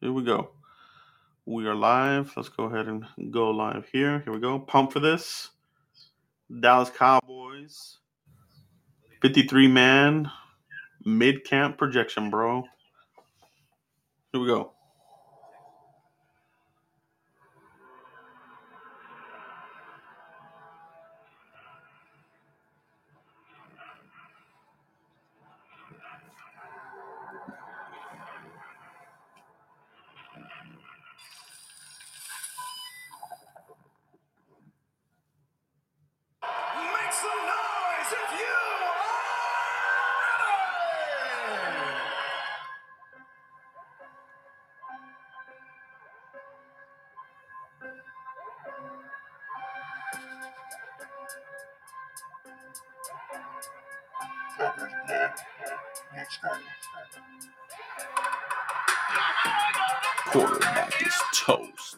Here we go. We are live. Let's go ahead and go live here. Here we go. Pump for this. Dallas Cowboys. 53-man mid-camp projection, bro. Here we go. Quarterback is toast.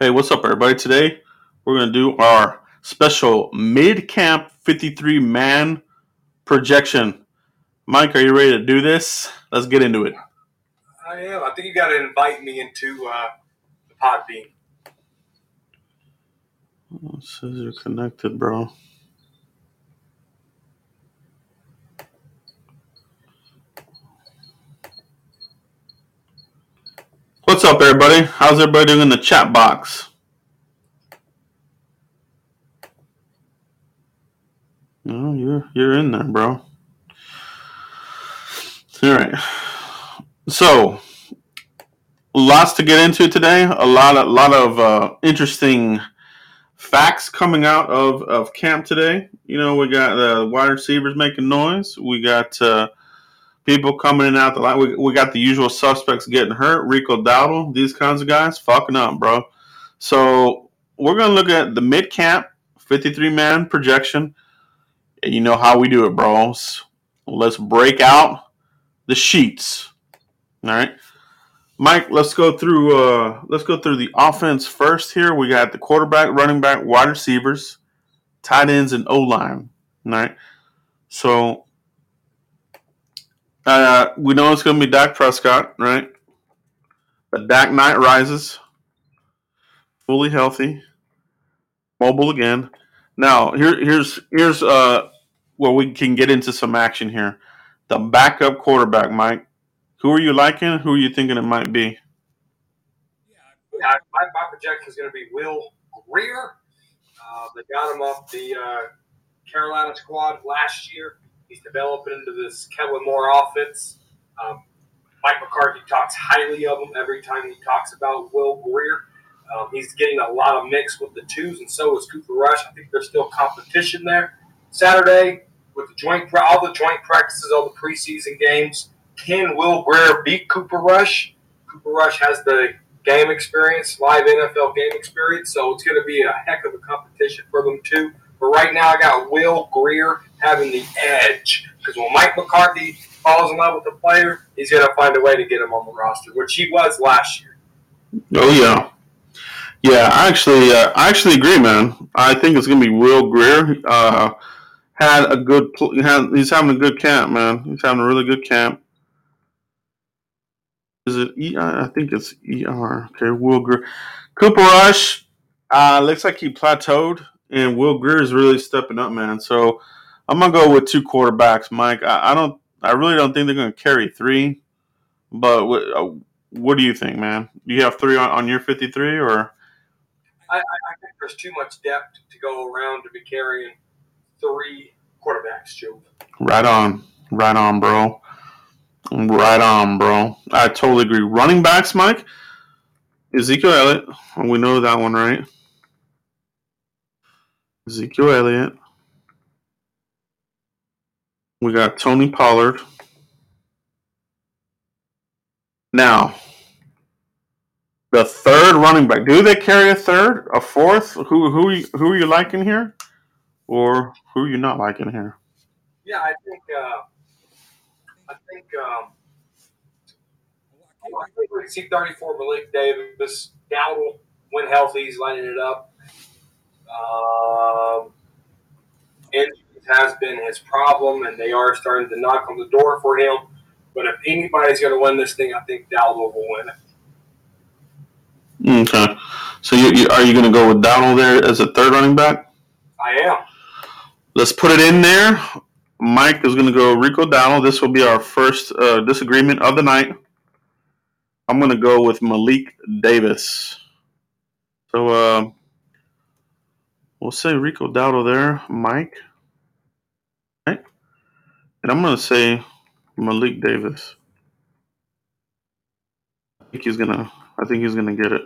Hey, what's up, everybody? Today, we're going to do our special mid-camp 53-man projection. Mike, are you ready to do this? Let's get into it. I am. I think you got to invite me into the Podbean. It says you're connected, bro. What's up, everybody? How's everybody doing in the chat box? No, you're in there, bro. All right. So, lots to get into today. A lot of interesting facts coming out of camp today. You know, we got the wide receivers making noise. We got people coming in and out the line. We got the usual suspects getting hurt. Rico Dowdle, these kinds of guys, fucking up, bro. So we're going to look at the mid-camp, 53-man projection. And you know how we do it, bros. Let's break out the sheets. All right. Mike, let's go through the offense first here. We got the quarterback, running back, wide receivers, tight ends, and O-line. All right. So we know it's going to be Dak Prescott, right? But Dak Knight rises, fully healthy, mobile again. Now, here's where we can get into some action here. The backup quarterback, Mike. Who are you liking? Who are you thinking it might be? Yeah, my projection is going to be Will Grier. They got him off the Carolina squad last year. He's developing into this Kellen Moore offense. Mike McCarthy talks highly of him every time he talks about Will Grier. He's getting a lot of mix with the twos, and so is Cooper Rush. I think there's still competition there. Saturday, with all the joint practices, all the preseason games, can Will Grier beat Cooper Rush? Cooper Rush has the game experience, live NFL game experience, so it's going to be a heck of a competition for them, too. But right now, I got Will Grier having the edge. Because when Mike McCarthy falls in love with a player, he's going to find a way to get him on the roster, which he was last year. Oh, yeah. Yeah, I actually agree, man. I think it's going to be Will Grier. He's having a good camp, man. He's having a really good camp. Is it ER? I think it's ER. Okay, Will Grier. Cooper Rush, looks like he plateaued. And Will Grier is really stepping up, man. So I'm gonna go with two quarterbacks, Mike. I really don't think they're gonna carry three. But what do you think, man? Do you have three on your 53, or? I think there's too much depth to go around to be carrying three quarterbacks, Joe. Right on, bro. I totally agree. Running backs, Mike. Ezekiel Elliott. We know that one, right? Ezekiel Elliott. We got Tony Pollard. Now, the third running back. Do they carry a third, a fourth? Who are you liking here, or who are you not liking here? Yeah, I think we see 34 Malik Davis. Dowdle, when healthy, he's lining it up. Injuries has been his problem, and they are starting to knock on the door for him. But if anybody's going to win this thing, I think Dowdle will win it. Okay. So are you going to go with Dowdle there as a third running back? I am. Let's put it in there. Mike is going to go Rico Dowdle. This will be our first disagreement of the night. I'm going to go with Malik Davis. So we'll say Rico Dowdle there, Mike. Okay. And I'm going to say Malik Davis. I think he's gonna get it.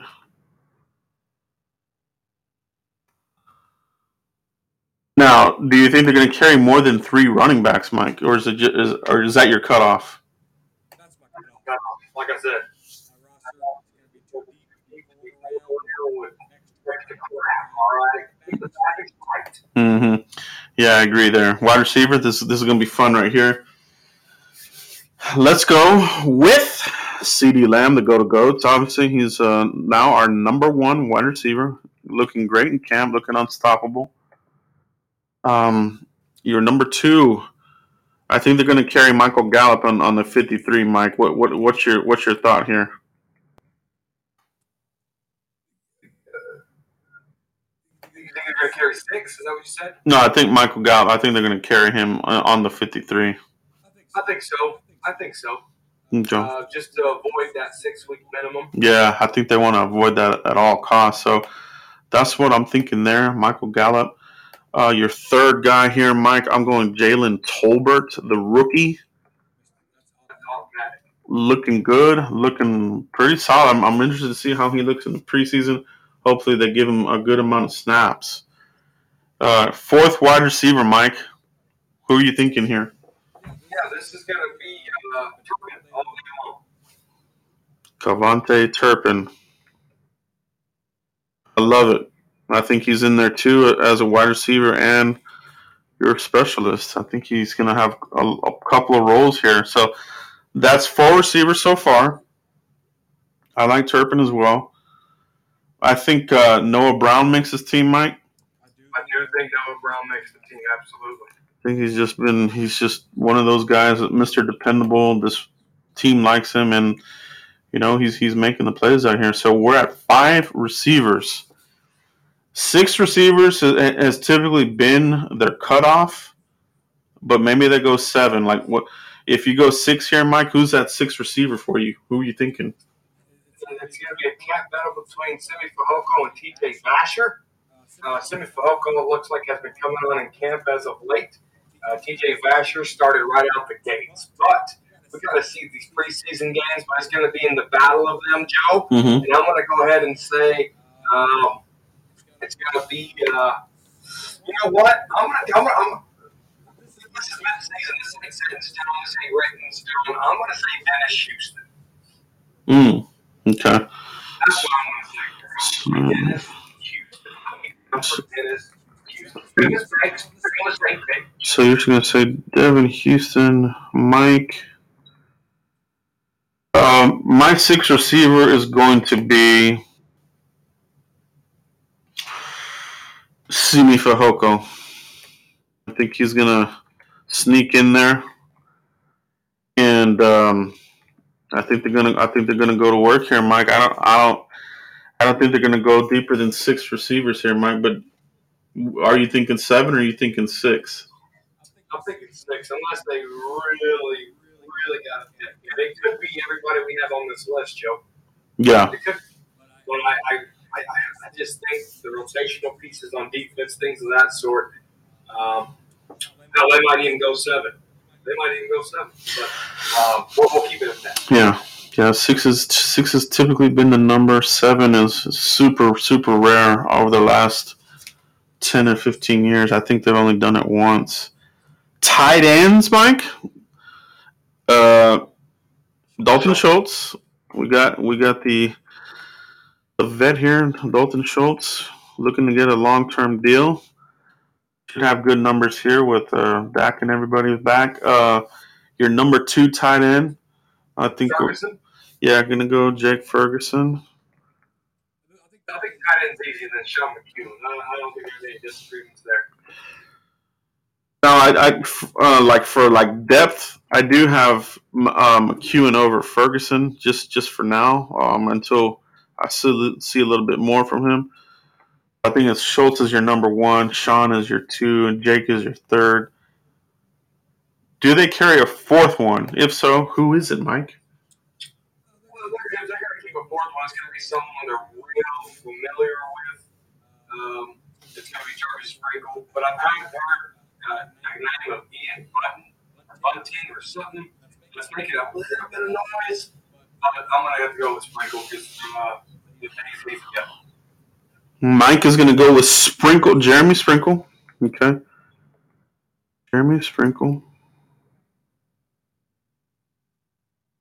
Now, do you think they're gonna carry more than three running backs, Mike, or is that your cutoff? That's my cutoff. Like I said, mm-hmm. Yeah, I agree there. Wide receiver. This is gonna be fun right here. Let's go with CeeDee Lamb, the go-to-goats. Obviously, he's now our number one wide receiver. Looking great in camp, looking unstoppable. Your number two. I think they're going to carry Michael Gallup on the 53, Mike. What's your thought here? You think they're going to carry six? Is that what you said? No, I think Michael Gallup. I think they're going to carry him on the 53. I think so. Okay. Just to avoid that 6-week minimum. Yeah, I think they want to avoid that at all costs. So that's what I'm thinking there, Michael Gallup. Your third guy here, Mike, I'm going Jalen Tolbert, the rookie. Looking good, looking pretty solid. I'm interested to see how he looks in the preseason. Hopefully they give him a good amount of snaps. Fourth wide receiver, Mike. Who are you thinking here? Yeah, this is going to be Turpin all day long. KaVontae Turpin. I love it. I think he's in there, too, as a wide receiver and your specialist. I think he's going to have a couple of roles here. So that's four receivers so far. I like Turpin as well. I think Noah Brown makes his team, Mike. I do think Noah Brown makes the team, absolutely. I think he's just one of those guys, Mr. Dependable. This team likes him, and, you know, he's making the plays out here. So we're at five receivers. Six receivers has typically been their cutoff, but maybe they go seven. Like, what if you go six here, Mike? Who's that sixth receiver for you? Who are you thinking? It's going to be a cat battle between Simi Fehoko and TJ Vasher. Simi Fehoko looks like has been coming on in camp as of late. TJ Vasher started right out the gates, but we got to see these preseason games. But it's going to be in the battle of them, Joe. Mm-hmm. And I'm going to go ahead and say it's going to be. You know what? This is mid-season. This ain't set in stone. This ain't written in stone. I'm going to say Dennis Houston. Okay. That's what I'm going to say. So you're just going to say Devin Houston, Mike. My sixth receiver is going to be Simi Fehoko. I think he's going to sneak in there, and I think they're going to go to work here, Mike. I don't think they're going to go deeper than six receivers here, Mike. But are you thinking seven or are you thinking six? I'm thinking six, unless they really got it. It could be everybody we have on this list, Joe. Yeah. But I just think the rotational pieces on defense, things of that sort. Now they might even go seven. But we'll keep it at that. Yeah. Yeah, six has typically been the number. Seven is super, super rare over the last 10 or 15 years. I think they've only done it once. Tight ends, Mike. Dalton Schultz. We got the vet here, Dalton Schultz, looking to get a long-term deal. Should have good numbers here with Dak and everybody's back. Your number two tight end, I think. Ferguson? Yeah, I'm going to go Jake Ferguson. I think tight end's easier than Sean McCune. I don't think there's any disagreements there. Now, I depth, I do have McEwen over Ferguson just for now until I see a little bit more from him. I think it's Schultz is your number one, Sean is your two, and Jake is your third. Do they carry a fourth one? If so, who is it, Mike? Well, they're going to keep a fourth one. It's going to be someone they're real familiar with. It's going to be Jeremy Sprinkle, but I haven't heard name of Ian Button or Bunting or something that's making a little bit of noise, but I'm going to have to go with Sprinkle because the things need to get. Mike is going to go with Sprinkle, Jeremy Sprinkle. Okay. Jeremy Sprinkle.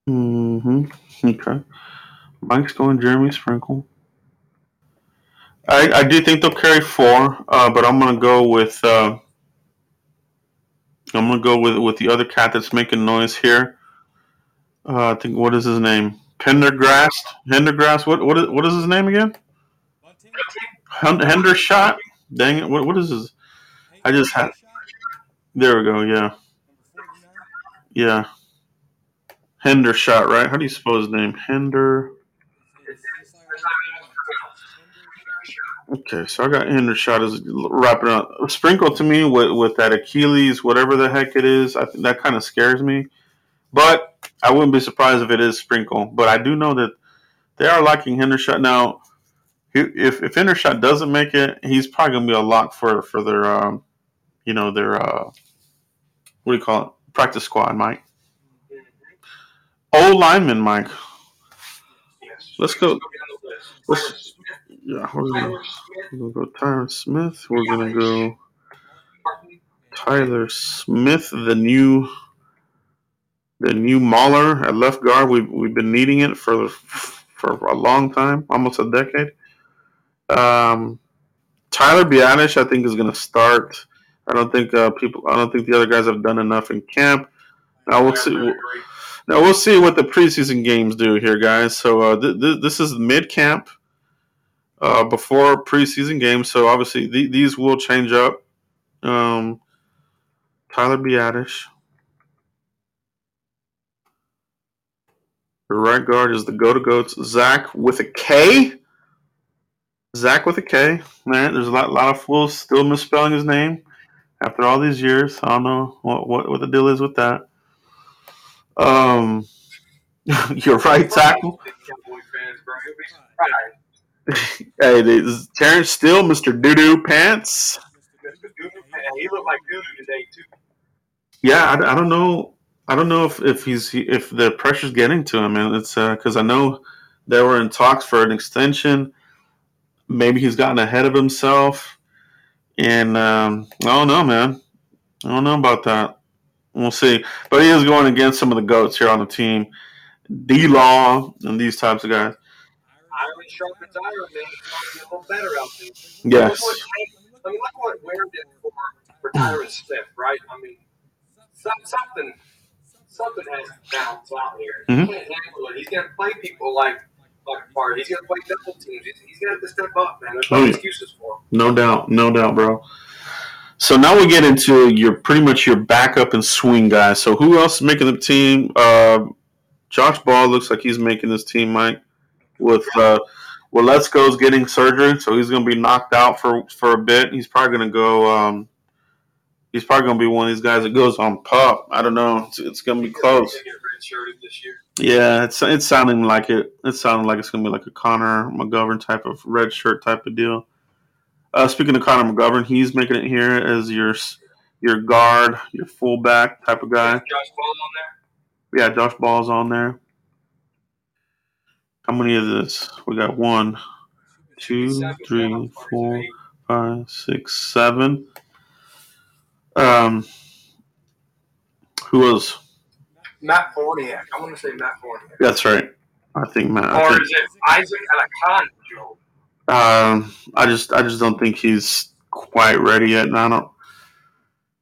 Mm-hmm. Okay. Mike's going Jeremy Sprinkle. I do think they'll carry four, but I'm going to go with... I'm going to go with the other cat that's making noise here. I think, what is his name? Pendergrast? Pendergrast? What is his name again? Hendershot? Dang it. What is his? I just had. There we go. Yeah. Yeah. Hendershot, right? How do you spell his name? Hender. Okay, so I got Hendershot is wrapping up. Sprinkle to me with that Achilles, whatever the heck it is. I think that kind of scares me. But I wouldn't be surprised if it is Sprinkle. But I do know that they are liking Hendershot. Now, if Hendershot doesn't make it, he's probably going to be a lock for their, what do you call it? Practice squad, Mike. Old lineman, Mike. Yes. Let's go. Yeah, we're gonna go Tyler Smith. We're gonna go Tyler Smith, the new Mauler at left guard. We've been needing it for a long time, almost a decade. Tyler Biadish, I think, is gonna start. I don't think the other guys have done enough in camp. Now we'll see. Now we'll see what the preseason games do here, guys. So this is mid camp. Before preseason games, so obviously these will change up. Tyler Biadish. The right guard is the go-to-goats, Zach with a K. Man, there's a lot of fools still misspelling his name after all these years. I don't know what the deal is with that. Your right tackle. Hey, is Terrence Steele, Mr. Doo-Doo Pants? He looked like Doo-Doo today, too. Yeah, I don't know. I don't know if the pressure's getting to him, and it's because I know they were in talks for an extension. Maybe he's gotten ahead of himself, and I don't know, man. I don't know about that. We'll see. But he is going against some of the goats here on the team, D-Law and these types of guys. Iron sharpens iron, man. It's going to be a little better out there. Yes. Look what Ware did for Tyron Smith, right? I mean, something has to balance out here. Mm-hmm. He can't handle it. He's going to play people like Bart. He's going to play double teams. He's going to have to step up, man. There's no excuses for him. No doubt, bro. So now we get into pretty much your backup and swing guys. So who else is making the team? Josh Ball looks like he's making this team, Mike. With Willetsko's getting surgery, so he's going to be knocked out for a bit. He's probably going to go. He's probably going to be one of these guys that goes on pop. I don't know. It's going to be close. Yeah, it's sounding like it. It sounded like it's going to be like a Connor McGovern type of red shirt type of deal. Speaking of Connor McGovern, he's making it here as your guard, your fullback type of guy. Josh Ball on there. Yeah, Josh Ball's on there. How many of this? We got 1, 2, 3, 4, 5, 6, 7. Who else? Matt Farniok. I want to say Matt Farniok. That's right. I think Matt. Or is it Isaac Alakon? I just don't think he's quite ready yet, and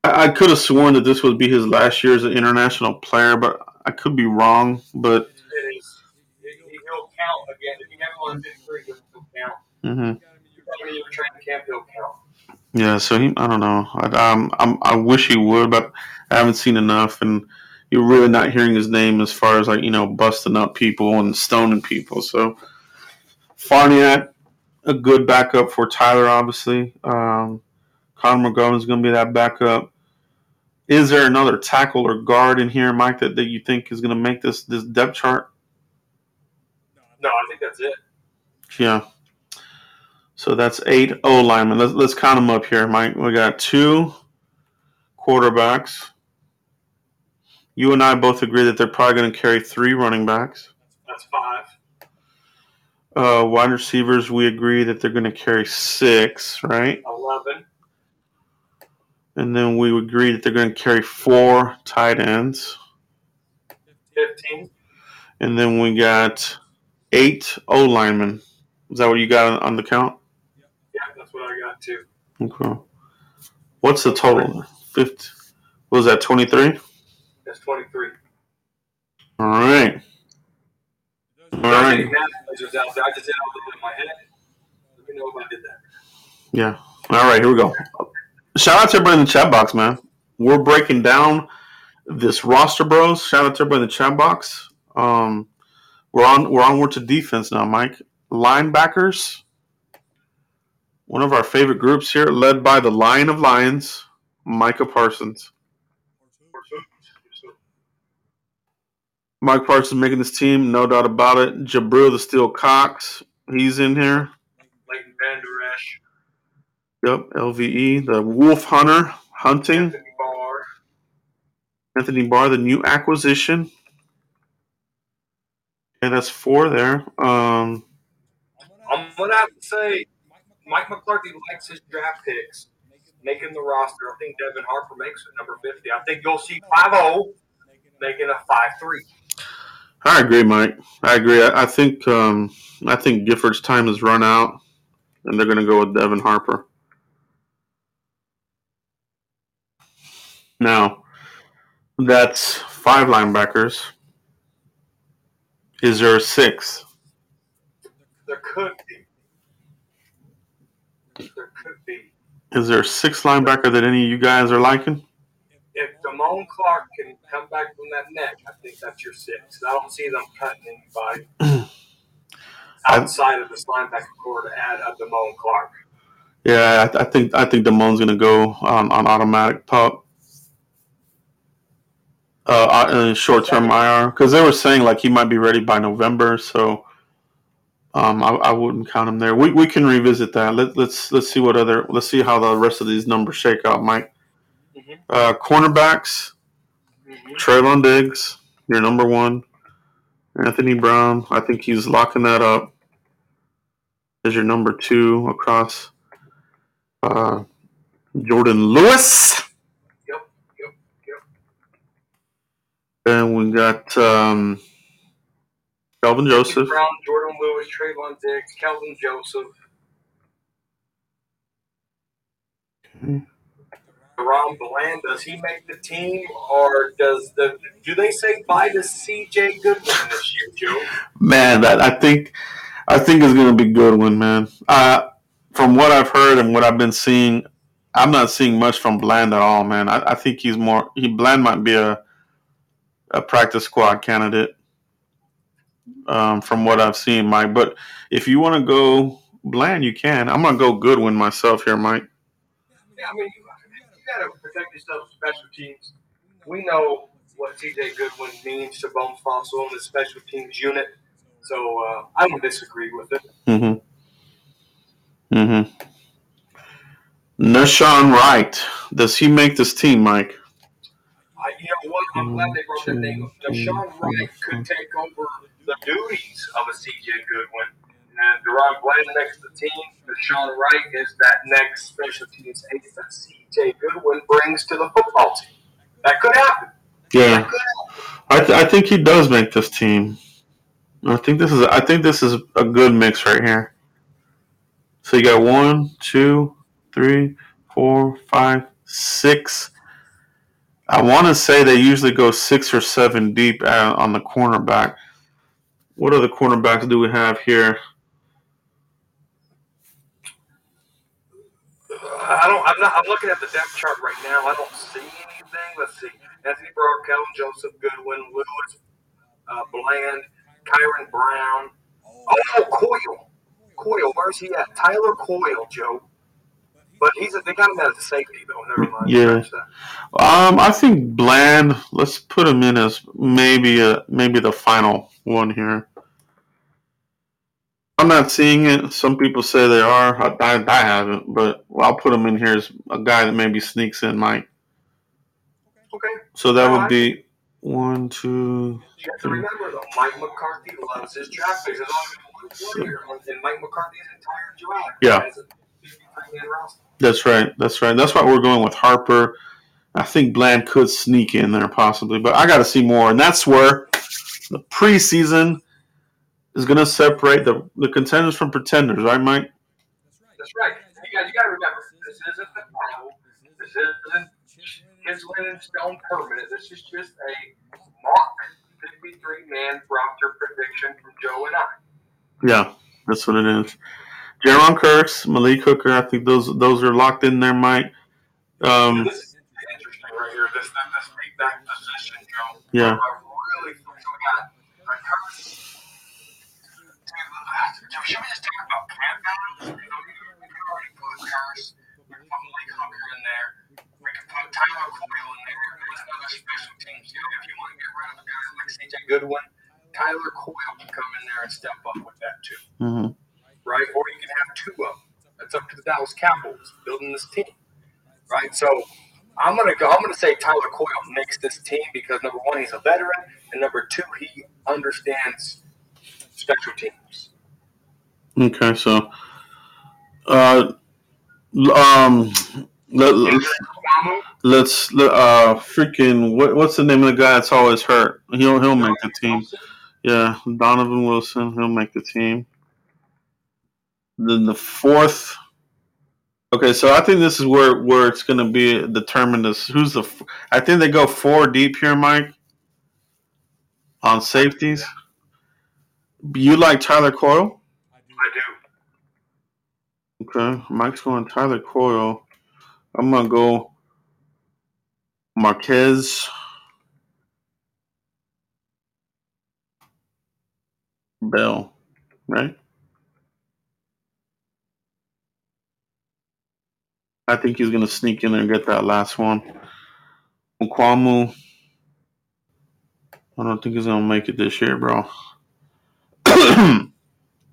I could have sworn that this would be his last year as an international player, but I could be wrong. But it is. He'll count again if you have one big free. He'll count. Mm-hmm. When you training camp, he'll count. Yeah, so he. I don't know. I wish he would, but I haven't seen enough, and you're really not hearing his name as far as like busting up people and stoning people. So Farniok, a good backup for Tyler, obviously. Connor McGovern is going to be that backup. Is there another tackle or guard in here, Mike, that you think is going to make this depth chart? No, I think that's it. Yeah. So that's 8 O-linemen. Let's count them up here, Mike. We got 2 quarterbacks. You and I both agree that they're probably going to carry 3 running backs. That's 5. Wide receivers, we agree that they're going to carry 6, right? 11. And then we agree that they're going to carry 4 tight ends. 15. And then we got 8 O-linemen. Is that what you got on the count? Yeah, that's what I got, too. Okay. What's the total? 50. What was that, 23? That's 23. All right. All right. Yeah. All right, here we go. Shout out to everybody in the chat box, man. We're breaking down this roster, bros. Shout out to everybody in the chat box. We're onward to defense now, Mike. Linebackers, one of our favorite groups here, led by the Lion of Lions, Micah Parsons. Mike Parsons making this team, no doubt about it. Jabril the Steel Cox, he's in here. Leighton Vander Esch. Yep, LVE, the Wolf Hunter, hunting. Anthony Barr, the new acquisition. Okay, that's 4 there. I'm going to have to say Mike McCarthy likes his draft picks, making the roster. I think Devin Harper makes it number 50. I think you'll see 5-0 making a 5-3. I agree, Mike. I agree. I think Gifford's time has run out, and they're going to go with Devin Harper. Now, that's 5 linebackers. Is there a 6th? There could be. Is there a 6th linebacker that any of you guys are liking? If Damone Clark can come back from that neck, I think that's your 6th. I don't see them cutting anybody outside of this linebacker core to add a Damone Clark. Yeah, I think Damone's going to go on automatic pup, short-term IR, because they were saying like he might be ready by November, so I wouldn't count him there. We can revisit that. Let's see let's see how the rest of these numbers shake out, Mike. Cornerbacks, Trevon Diggs, your number 1. Anthony Brown, I think he's locking that up, is your number 2 across. Jordan Lewis. Yep. And we got Kelvin Joseph. Brown, Jordan Lewis, Trevon Diggs, Kelvin Joseph. Okay. Ron Bland, does he make the team, or do they say bye to CJ Goodwin this year, Joe? Man, I think it's going to be Goodwin, man. From what I've heard and what I've been seeing, I'm not seeing much from Bland at all, man. I think he's more. Bland might be a practice squad candidate. From what I've seen, Mike. But if you want to go Bland, you can. I'm going to go Goodwin myself here, Mike. Yeah, I mean, got to protect yourself with special teams. We know what TJ Goodwin means to Bones Fossil and the special teams unit, so I don't disagree with it. Mm-hmm. Mm-hmm. Nashon Wright. Does he make this team, Mike? You know what? I'm glad they wrote that name. Nashon Wright could take over the duties of a CJ Goodwin. And Deron Bland makes the team. Deshaun Wright is that next special teams ace that CJ Goodwin brings to the football team. That could happen. Yeah, could happen. I think he does make this team. I think this is a good mix right here. So you got 1, 2, 3, 4, 5, 6. I want to say they usually go 6 or 7 deep on the cornerback. What other cornerbacks do we have here? I'm looking at the depth chart right now. I don't see anything. Let's see: Anthony Broad, Kelvin Joseph, Goodwin, Lewis, Bland, Kyron Brown. Oh, Coyle. Where's he at? Tyler Coyle, Joe. But they got him out of the safety, though. Never mind. Yeah. I think Bland. Let's put him in as maybe the final one here. I'm not seeing it. Some people say they are. I haven't, but I'll put him in here as a guy that maybe sneaks in, Mike. Okay. So that would be 1, 2. You have to remember, though, Mike McCarthy loves his draft picks. There's only one year in Mike McCarthy's entire draft. Yeah. That's right. That's why we're going with Harper. I think Bland could sneak in there possibly, but I got to see more. And that's where the preseason is going to separate the contenders from pretenders, right, Mike? That's right. You got to remember, this isn't the final. This isn't Kisling and Stone permanent. This is just a mock 53-man roster prediction from Joe and I. Yeah, that's what it is. Jaron Curse, Malik Hooker, I think those are locked in there, Mike. This is interesting right here. This feedback position, Joe. Yeah. I really think we got Curse. Joe, should we just talk about Plant Bounds? We could already put Curse. We could put Malik Hooker in there. We could put Tyler Coyle in there. There's another special teams. You know, if you want to get rid of a guy like CJ Goodwin, Tyler Coyle can come in there and step up with that, too. Mm-hmm. Right, or you can have two of them. That's up to the Dallas Cowboys building this team, right? So I'm gonna say Tyler Coyle makes this team because number one, he's a veteran, and number two, he understands special teams. Okay, so what's the name of the guy that's always hurt? He'll make the team. Yeah, Donovan Wilson. He'll make the team. Then the fourth. Okay, so I think this is where it's going to be determined as who's the. I think they go 4 deep here, Mike. On safeties, you like Tyler Coyle? I do. Okay, Mike's going Tyler Coyle. I'm going to go Markquese Bell, right? I think he's going to sneak in there and get that last one. Nkwamu, I don't think he's going to make it this year, bro.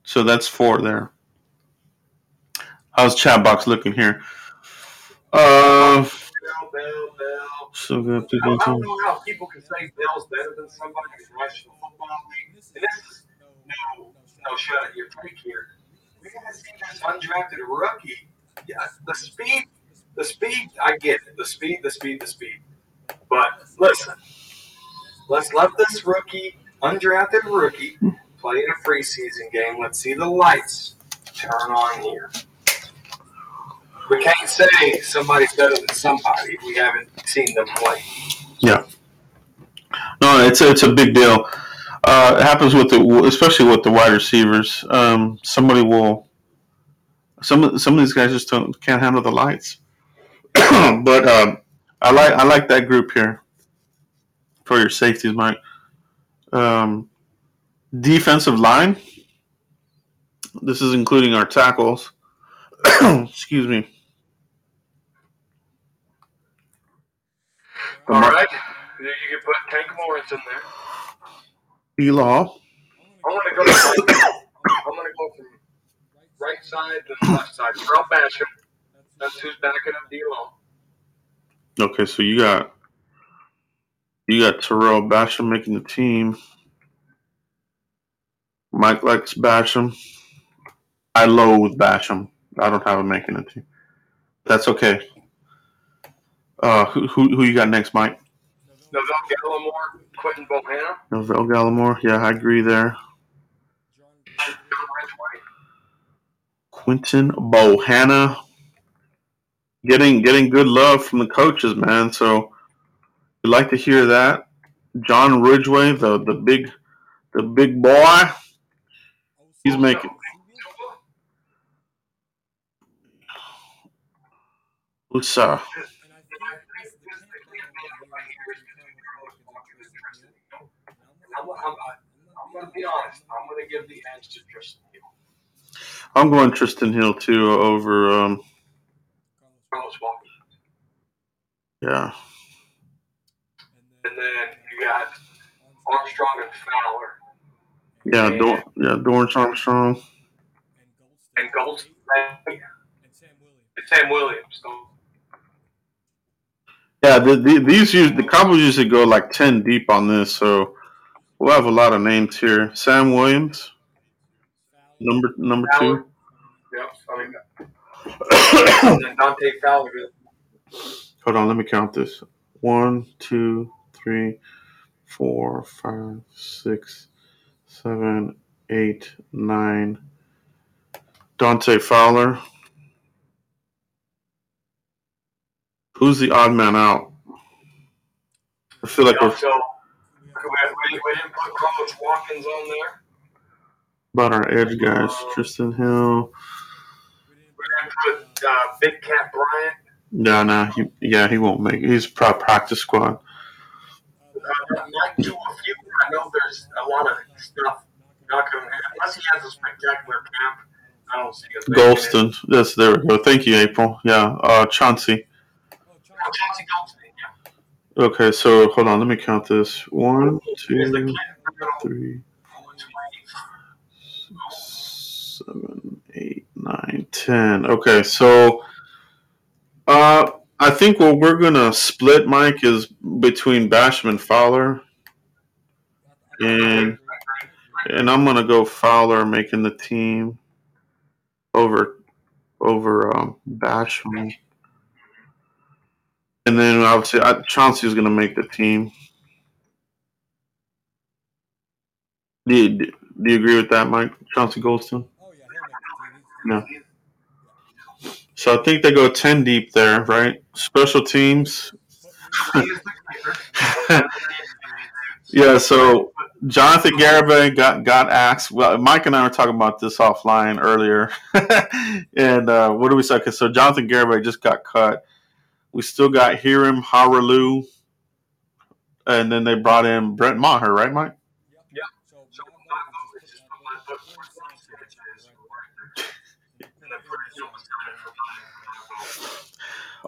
So that's 4 there. How's chat box looking here? Bell. So good. I don't know how people can say Bell's better than somebody who's rushing the football league. And this is no shut at your take here. We're going to see this undrafted rookie. Yeah, the speed, I get it. The speed. But listen, let's let this undrafted rookie, play in a preseason game. Let's see the lights turn on here. We can't say somebody's better than somebody if we haven't seen them play. Yeah. No, it's a big deal. It happens especially with the wide receivers. Somebody will. Some of these guys just can't handle the lights, but I like that group here for your safeties, Mike. Defensive line. This is including our tackles. Excuse me. All right, you can put Tank Lawrence in there. Elaw. I'm gonna go from right side and left side. Tarell Basham. That's who's backing up D-Long. Okay, so you got Tarell Basham making the team. Mike likes Basham. I loathe Basham. I don't have him making it to. That's okay. Who you got next, Mike? Novell Gallimore, Quentin Bohanna. Novell Gallimore. Yeah, I agree there. Quentin Bohanna. Getting good love from the coaches, man. So we'd like to hear that. John Ridgeway, the big boy. He's making. Usa. I'm going to be honest. I'm going to give the edge to Tristan Hill. I'm going Tristan Hill, too, over Carlos Walker. Yeah. And then you got Armstrong and Fowler. Yeah, and Dorrance Armstrong. And Goldston. And Sam Williams. Yeah, the combo usually go like 10 deep on this, so we'll have a lot of names here. Sam Williams, number Fowler. 2. Yep, and then Dante Fowler. Hold on, let me count this. 1, 2, 3, 4, 5, 6, 7, 8, 9. Dante Fowler. Who's the odd man out? I feel like we didn't put Carlos Watkins on there. About our edge guys, Tristan Hill. We didn't put Big Cat Bryant. No, he won't make it. He's probably practice squad. Might do a few. I know there's a lot of stuff. Unless he has a spectacular camp, I don't see it. Golston. Yes, there we go. Thank you, April. Yeah, Chauncey. Chauncey Golston. Okay, so hold on. Let me count this. 1, 2, 3, 4, 5, 6, 7, 8, 9, 10. Okay, so I think what we're going to split, Mike, is between Basham and Fowler. And I'm going to go Fowler making the team over Basham. And then I would say Chauncey's going to make the team. Do you agree with that, Mike? Chauncey Golston? Oh, yeah. No. So I think they go 10 deep there, right? Special teams. Yeah, so Jonathan Garibay got axed. Well, Mike and I were talking about this offline earlier. And what do we say? So Jonathan Garibay just got cut. We still got Hiram Haraloo, and then they brought in Brent Maher, right, Mike? Yeah. So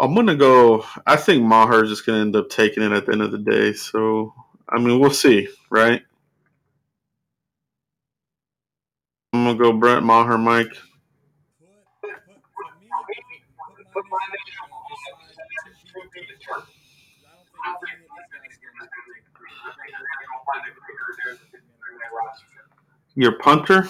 I'm going to go – I think Maher is just going to end up taking it at the end of the day. So, I mean, we'll see, right? I'm going to go Brent Maher, Mike. Your punter?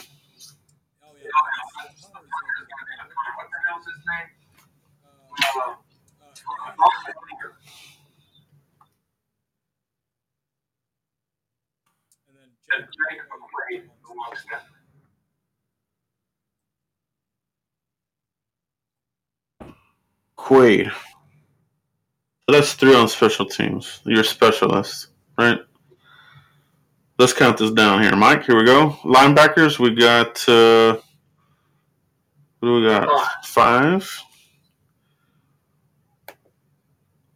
Quaid. That's 3 on special teams. You're a specialist, right? Let's count this down here. Mike, here we go. Linebackers, we got what do we got? 5.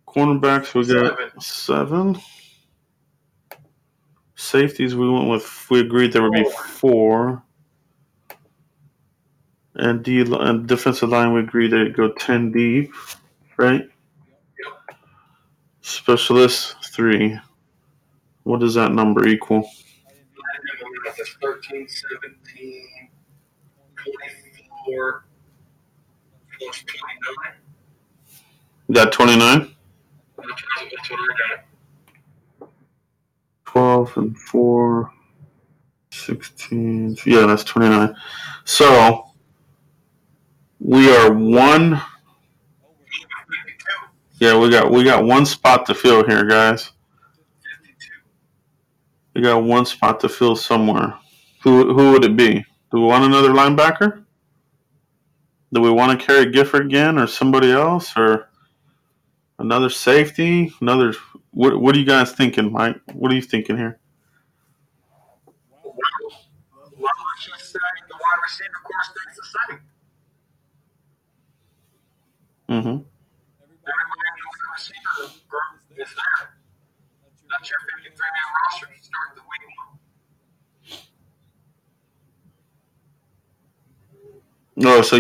Cornerbacks, we got 7. Safeties, we agreed there would be 4. And defensive line, we agreed they'd go 10 deep, right? Specialists, 3. What does that number equal? 13, 17, 24, plus 29. That 29? 12 and 4, 16. Yeah, that's 29. So we are one. Yeah, we got one spot to fill here, guys. We got one spot to fill somewhere. Who would it be? Do we want another linebacker? Do we want to carry Gifford again, or somebody else, or another safety? Another? What are you guys thinking, Mike? What are you thinking here? Well, let's just say the wide receiver course stays the same. Mm-hmm. Is there. That's your 53-man roster to start the week one. No, so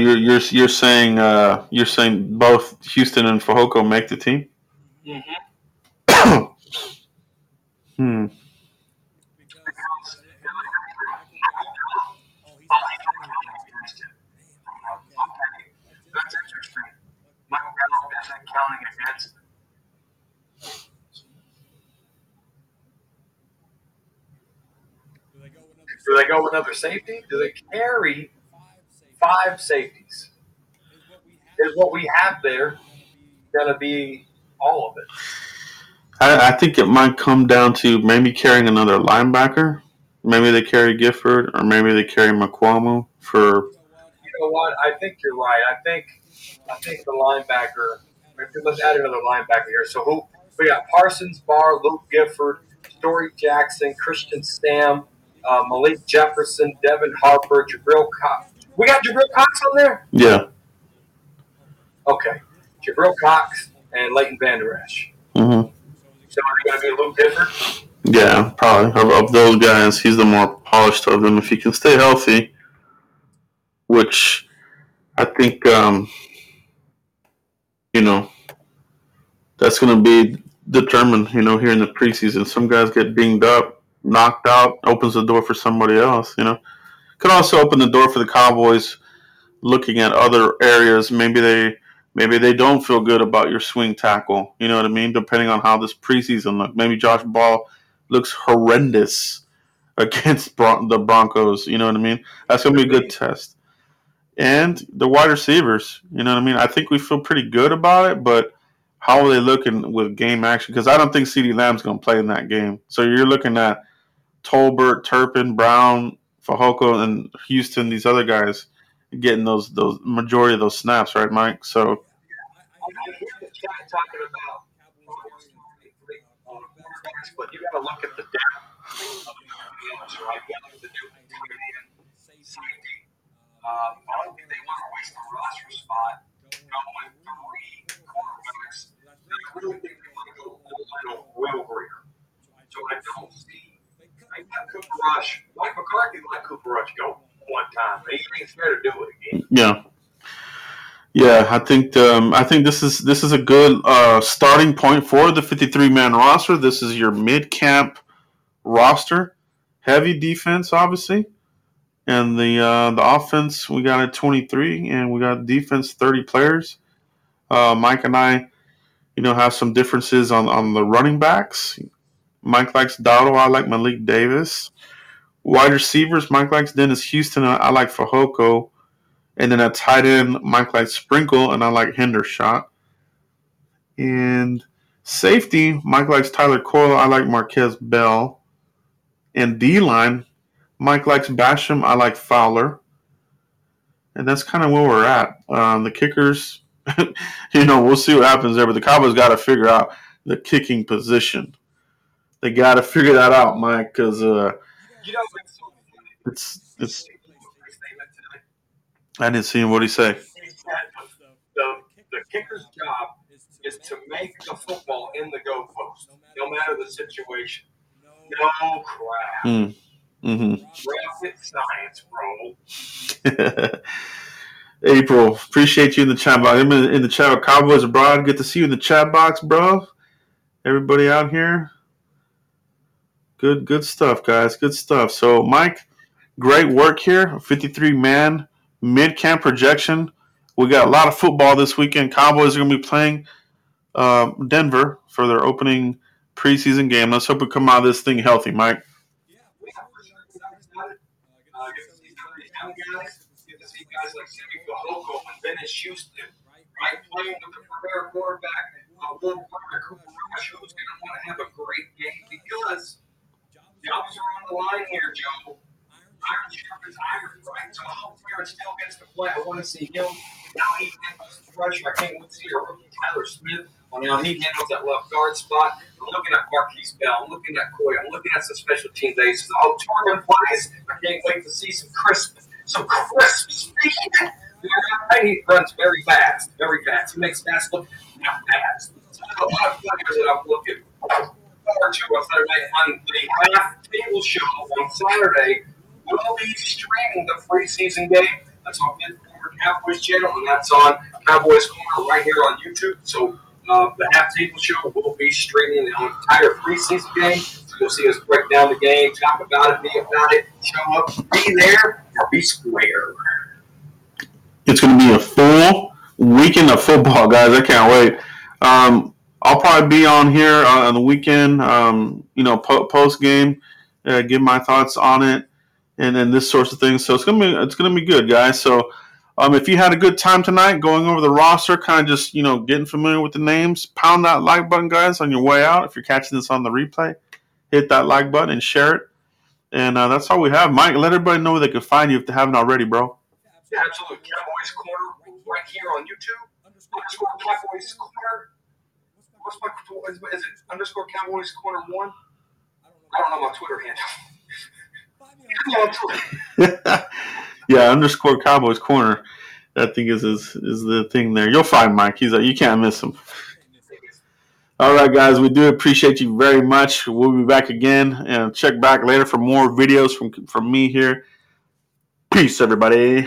you're saying both Houston and Fehoko make the team. Mm-hmm. Hmm. That's interesting. Michael Gallup isn't counting against. Do they go with another safety? Do they carry five safeties? Is what we have there going to be all of it? I think it might come down to maybe carrying another linebacker. Maybe they carry Gifford, or maybe they carry McQuamu for. You know what? I think you're right. I think the linebacker. Let's add another linebacker here. So who we got? Parsons, Barr, Luke Gifford, Story Jackson, Christian Sam. Malik Jefferson, Devin Harper, Jabril Cox. We got Jabril Cox on there? Yeah. Okay. Jabril Cox and Leighton Vander Esch. Mm-hmm. So are you going to be Luke Gifford? Yeah, probably. Of those guys, he's the more polished of them. If he can stay healthy, which I think, that's going to be determined, here in the preseason. Some guys get dinged up. Knocked out, opens the door for somebody else, Could also open the door for the Cowboys looking at other areas. Maybe they don't feel good about your swing tackle, you know what I mean? Depending on how this preseason looks. Maybe Josh Ball looks horrendous against the Broncos, you know what I mean? That's going to be a good test. And the wide receivers, you know what I mean? I think we feel pretty good about it, but how are they looking with game action? Because I don't think CeeDee Lamb's going to play in that game. So you're looking at Tolbert, Turpin, Brown, Fehoko, and Houston, these other guys getting those majority of those snaps, right, Mike? So I hear the chat talking about but you gotta look at the depth of everybody else, right? You gotta look at the different safety. I don't think they want to waste the roster spot going three cornerbacks. I really think they want to go Will Grier. So I don't see I got Cooper Rush. Mike McCarthy let Cooper Rush go one time. He ain't scared to do it again. Yeah. Yeah, I think this is a good starting point for the 53-man roster. This is your mid-camp roster. Heavy defense, obviously. And the offense, we got at 23, and we got defense 30 players. Mike and I, have some differences on the running backs. Mike likes Dowdle. I like Malik Davis. Wide receivers, Mike likes Dennis Houston. I like Fehoko. And then at tight end, Mike likes Sprinkle, and I like Hendershot. And safety, Mike likes Tyler Coyle. I like Markquese Bell. And D-line, Mike likes Basham. I like Fowler. And that's kind of where we're at. The kickers, we'll see what happens there. But the Cowboys got to figure out the kicking position. They got to figure that out, Mike, because it's. I didn't see him. What did he say? He said the kicker's job is to make the football in the goal post, no matter the situation. No crap. Mm-hmm. Rapid science, bro. April, appreciate you in the chat box. I'm in the chat with Cowboys Abroad. Good to see you in the chat box, bro. Everybody out here. Good stuff, guys. Good stuff. So, Mike, great work here. 53-man mid-camp projection. We got a lot of football this weekend. Cowboys are going to be playing Denver for their opening preseason game. Let's hope we come out of this thing healthy, Mike. Yeah, young guys, you get to see guys like Simi Fehoko and Dennis Houston, right? Playing with the premier quarterback, Will Grier, Cooper Rush, who's going to want to have a great game because jobs are on the line here, Joe. Iron sharpens iron, right? So I hope Garrett still gets to play. I want to see him. Now he handles the pressure. I can't wait to see a rookie Tyler Smith. Now he handles that left guard spot. I'm looking at Markquese Bell. I'm looking at Coyle. I'm looking at some special team days. Oh, Turpin plays. I can't wait to see some crisp speed. He runs very fast. He makes fast look not fast. So a lot of players that I've looked at. On the Half Table Show on Saturday, we'll be streaming the preseason game. That's on the Cowboys channel, and that's on Cowboys Corner right here on YouTube. So the Half Table Show will be streaming the entire preseason game. So you'll see us break down the game, talk about it, be about it, show up, be there, or be square. It's going to be a full weekend of football, guys. I can't wait. I'll probably be on here on the weekend, post-game, give my thoughts on it, and then this sorts of things. So it's gonna be good, guys. So if you had a good time tonight going over the roster, kind of just getting familiar with the names, pound that like button, guys, on your way out. If you're catching this on the replay, hit that like button and share it. And that's all we have. Mike, let everybody know where they can find you if they haven't already, bro. Yeah, absolutely. Cowboys Corner right here on YouTube. _ Cowboys Corner. What's my Twitter? Is it _ Cowboys Corner 1? I don't know my Twitter handle. Yeah, _ Cowboys Corner. I think is the thing there. You'll find Mike. He's like, you can't miss him. All right, guys. We do appreciate you very much. We'll be back again and check back later for more videos from me here. Peace, everybody.